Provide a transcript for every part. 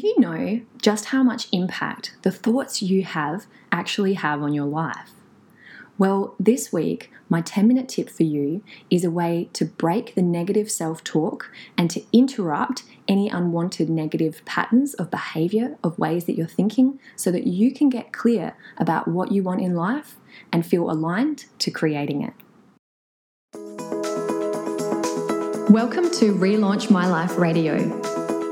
Do you know just how much impact the thoughts you have actually have on your life? Well, this week, my 10-minute tip for you is a way to break the negative self-talk and to interrupt any unwanted negative patterns of behavior, of ways that you're thinking, so that you can get clear about what you want in life and feel aligned to creating it. Welcome to Relaunch My Life Radio.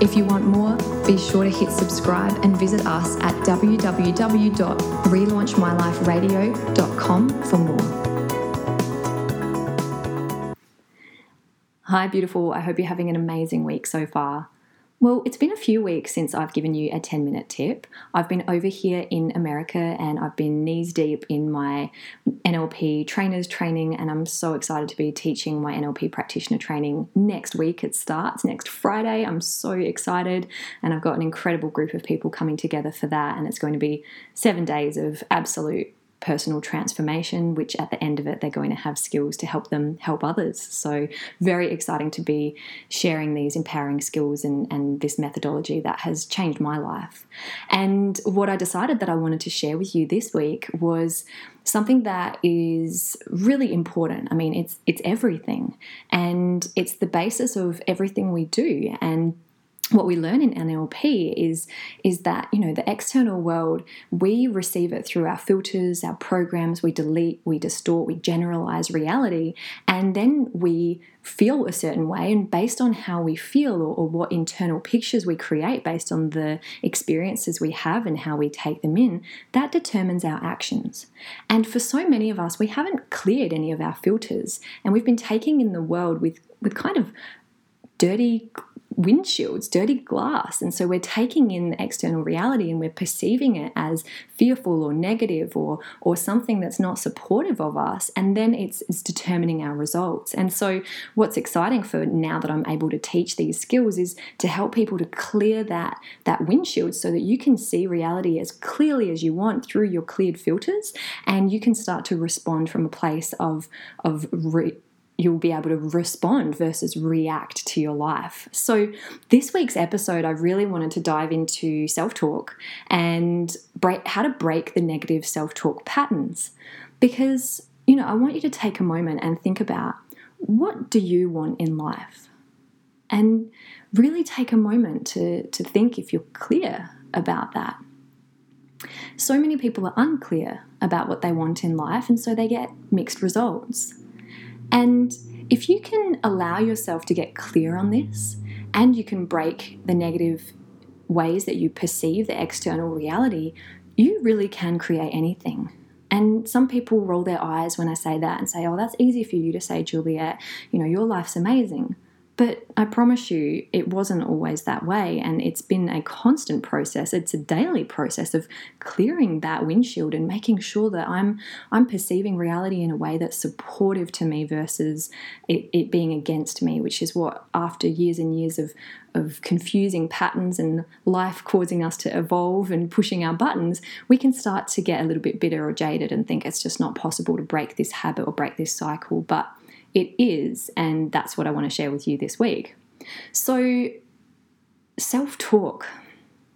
If you want more, be sure to hit subscribe and visit us at www.relaunchmyliferadio.com for more. Hi, beautiful. I hope you're having an amazing week so far. Well, it's been a few weeks since I've given you a 10-minute tip. I've been over here in America and I've been knees deep in my NLP trainers training, and I'm so excited to be teaching my NLP practitioner training next week. It starts next Friday. I'm so excited, and I've got an incredible group of people coming together for that, and it's going to be 7 days of absolute personal transformation, which at the end of it, they're going to have skills to help them help others. So very exciting to be sharing these empowering skills and this methodology that has changed my life. And what I decided that I wanted to share with you this week was something that is really important. I mean, it's everything, and it's the basis of everything we do. And what we learn in NLP is that, you know, the external world, we receive it through our filters, our programs, we delete, we distort, we generalize reality, and then we feel a certain way, and based on how we feel or what internal pictures we create based on the experiences we have and how we take them in, that determines our actions. And for so many of us, we haven't cleared any of our filters, and we've been taking in the world with kind of dirty windshields, dirty glass. And so we're taking in external reality and we're perceiving it as fearful or negative or something that's not supportive of us. And then it's determining our results. And so what's exciting for now that I'm able to teach these skills is to help people to clear that windshield so that you can see reality as clearly as you want through your cleared filters, and you can start to respond from a place of you'll be able to respond versus react to your life. So this week's episode, I really wanted to dive into self-talk and how to break the negative self-talk patterns, because, you know, I want you to take a moment and think about, what do you want in life? And really take a moment to think if you're clear about that. So many people are unclear about what they want in life, and so they get mixed results. And if you can allow yourself to get clear on this, and you can break the negative ways that you perceive the external reality, you really can create anything. And some people roll their eyes when I say that and say, oh, that's easy for you to say, Juliet, you know, your life's amazing. But I promise you, it wasn't always that way, and it's been a constant process. It's a daily process of clearing that windshield and making sure that I'm perceiving reality in a way that's supportive to me versus it being against me, which is what, after years and years of confusing patterns and life causing us to evolve and pushing our buttons, we can start to get a little bit bitter or jaded and think it's just not possible to break this habit or break this cycle. But it is, and that's what I want to share with you this week. So self-talk,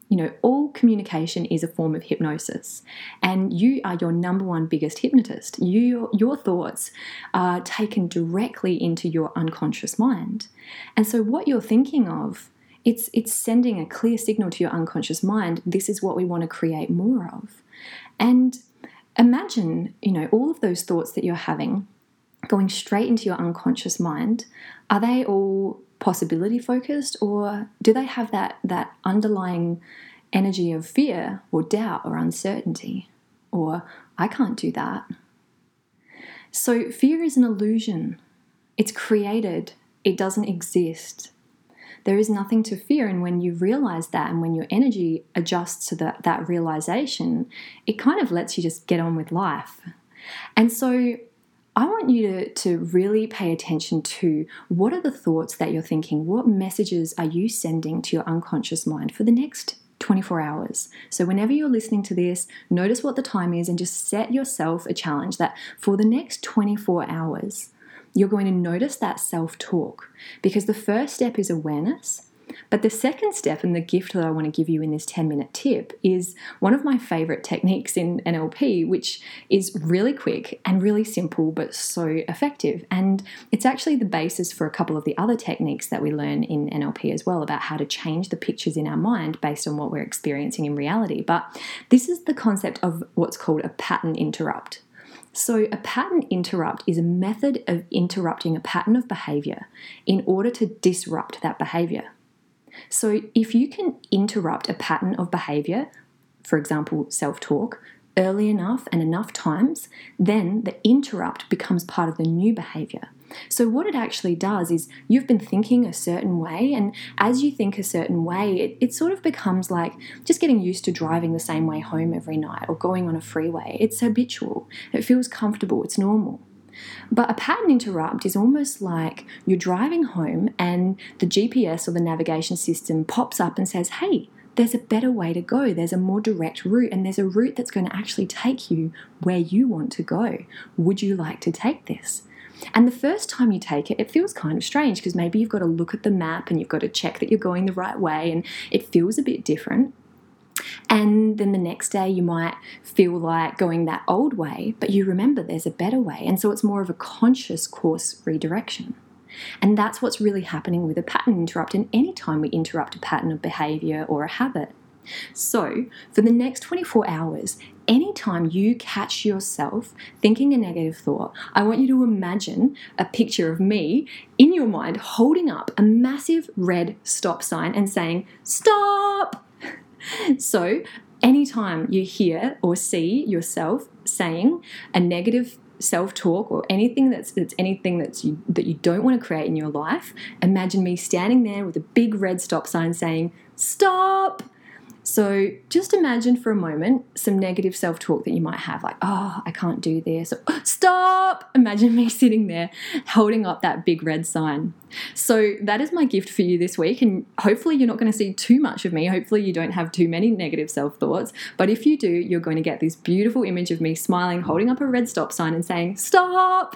you know, all communication is a form of hypnosis, and you are your number one biggest hypnotist. Your thoughts are taken directly into your unconscious mind. And so what you're thinking of, it's sending a clear signal to your unconscious mind, this is what we want to create more of. And imagine, you know, all of those thoughts that you're having going straight into your unconscious mind, are they all possibility focused, or do they have that underlying energy of fear or doubt or uncertainty or I can't do that? So fear is an illusion. It's created. It doesn't exist. there is nothing to fear. And when you realize that, and when your energy adjusts to that realization, it kind of lets you just get on with life. And so I want you to really pay attention to what are the thoughts that you're thinking, what messages are you sending to your unconscious mind for the next 24 hours. So whenever you're listening to this, notice what the time is and just set yourself a challenge that for the next 24 hours, you're going to notice that self-talk, because the first step is awareness. But the second step, and the gift that I want to give you in this 10-minute tip, is one of my favorite techniques in NLP, which is really quick and really simple, but so effective. And it's actually the basis for a couple of the other techniques that we learn in NLP as well, about how to change the pictures in our mind based on what we're experiencing in reality. But this is the concept of what's called a pattern interrupt. So a pattern interrupt is a method of interrupting a pattern of behavior in order to disrupt that behavior. So if you can interrupt a pattern of behavior, for example, self-talk, early enough and enough times, then the interrupt becomes part of the new behavior. So what it actually does is you've been thinking a certain way, and as you think a certain way, it sort of becomes like just getting used to driving the same way home every night or going on a freeway. It's habitual. It feels comfortable. It's normal. But a pattern interrupt is almost like you're driving home and the GPS or the navigation system pops up and says, hey, there's a better way to go. There's a more direct route, and there's a route that's going to actually take you where you want to go. Would you like to take this? And the first time you take it, it feels kind of strange, because maybe you've got to look at the map and you've got to check that you're going the right way, and it feels a bit different. And then the next day you might feel like going that old way, but you remember there's a better way. And so it's more of a conscious course redirection. And that's what's really happening with a pattern interrupt, and any time we interrupt a pattern of behavior or a habit. So for the next 24 hours, anytime you catch yourself thinking a negative thought, I want you to imagine a picture of me in your mind holding up a massive red stop sign and saying, stop! So anytime you hear or see yourself saying a negative self-talk or anything that you don't want to create in your life, imagine me standing there with a big red stop sign saying, stop. So just imagine for a moment some negative self-talk that you might have, like, oh, I can't do this, or, stop. Imagine me sitting there holding up that big red sign. So that is my gift for you this week, and hopefully you're not going to see too much of me. Hopefully you don't have too many negative self-thoughts, but if you do, you're going to get this beautiful image of me smiling, holding up a red stop sign and saying, stop.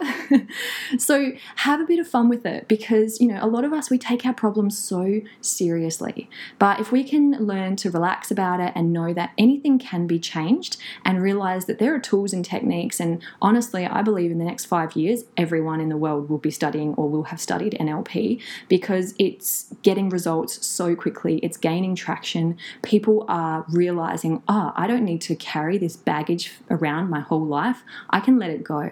So have a bit of fun with it, because, a lot of us, we take our problems so seriously. But if we can learn to relax about it and know that anything can be changed, and realize that there are tools and techniques, and honestly, I believe in the next 5 years everyone in the world will be studying or will have studied NLP, because it's getting results so quickly, it's gaining traction. People are realizing, I don't need to carry this baggage around my whole life, I can let it go.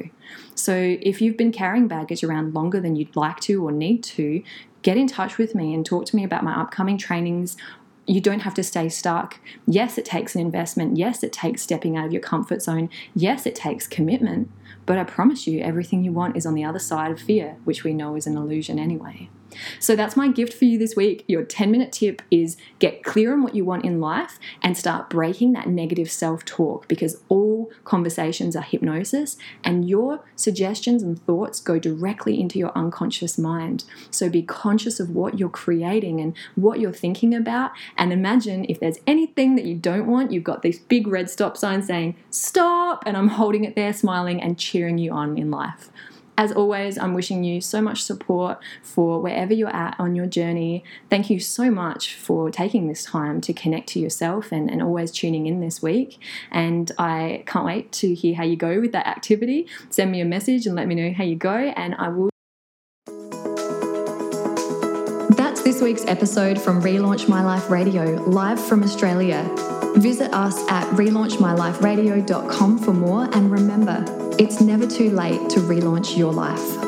So if you've been carrying baggage around longer than you'd like to or need to, get in touch with me and talk to me about my upcoming trainings. You don't have to stay stuck. Yes, it takes an investment. Yes, it takes stepping out of your comfort zone. Yes, it takes commitment. But I promise you, everything you want is on the other side of fear, which we know is an illusion anyway. So that's my gift for you this week. Your 10-minute tip is get clear on what you want in life and start breaking that negative self-talk, because all conversations are hypnosis, and your suggestions and thoughts go directly into your unconscious mind. So be conscious of what you're creating and what you're thinking about, and imagine if there's anything that you don't want, you've got this big red stop sign saying, stop, and I'm holding it there smiling and cheering you on in life. As always, I'm wishing you so much support for wherever you're at on your journey. Thank you so much for taking this time to connect to yourself and always tuning in this week. And I can't wait to hear how you go with that activity. Send me a message and let me know how you go, and I will. That's this week's episode from Relaunch My Life Radio, live from Australia. Visit us at relaunchmyliferadio.com for more, and remember, it's never too late to relaunch your life.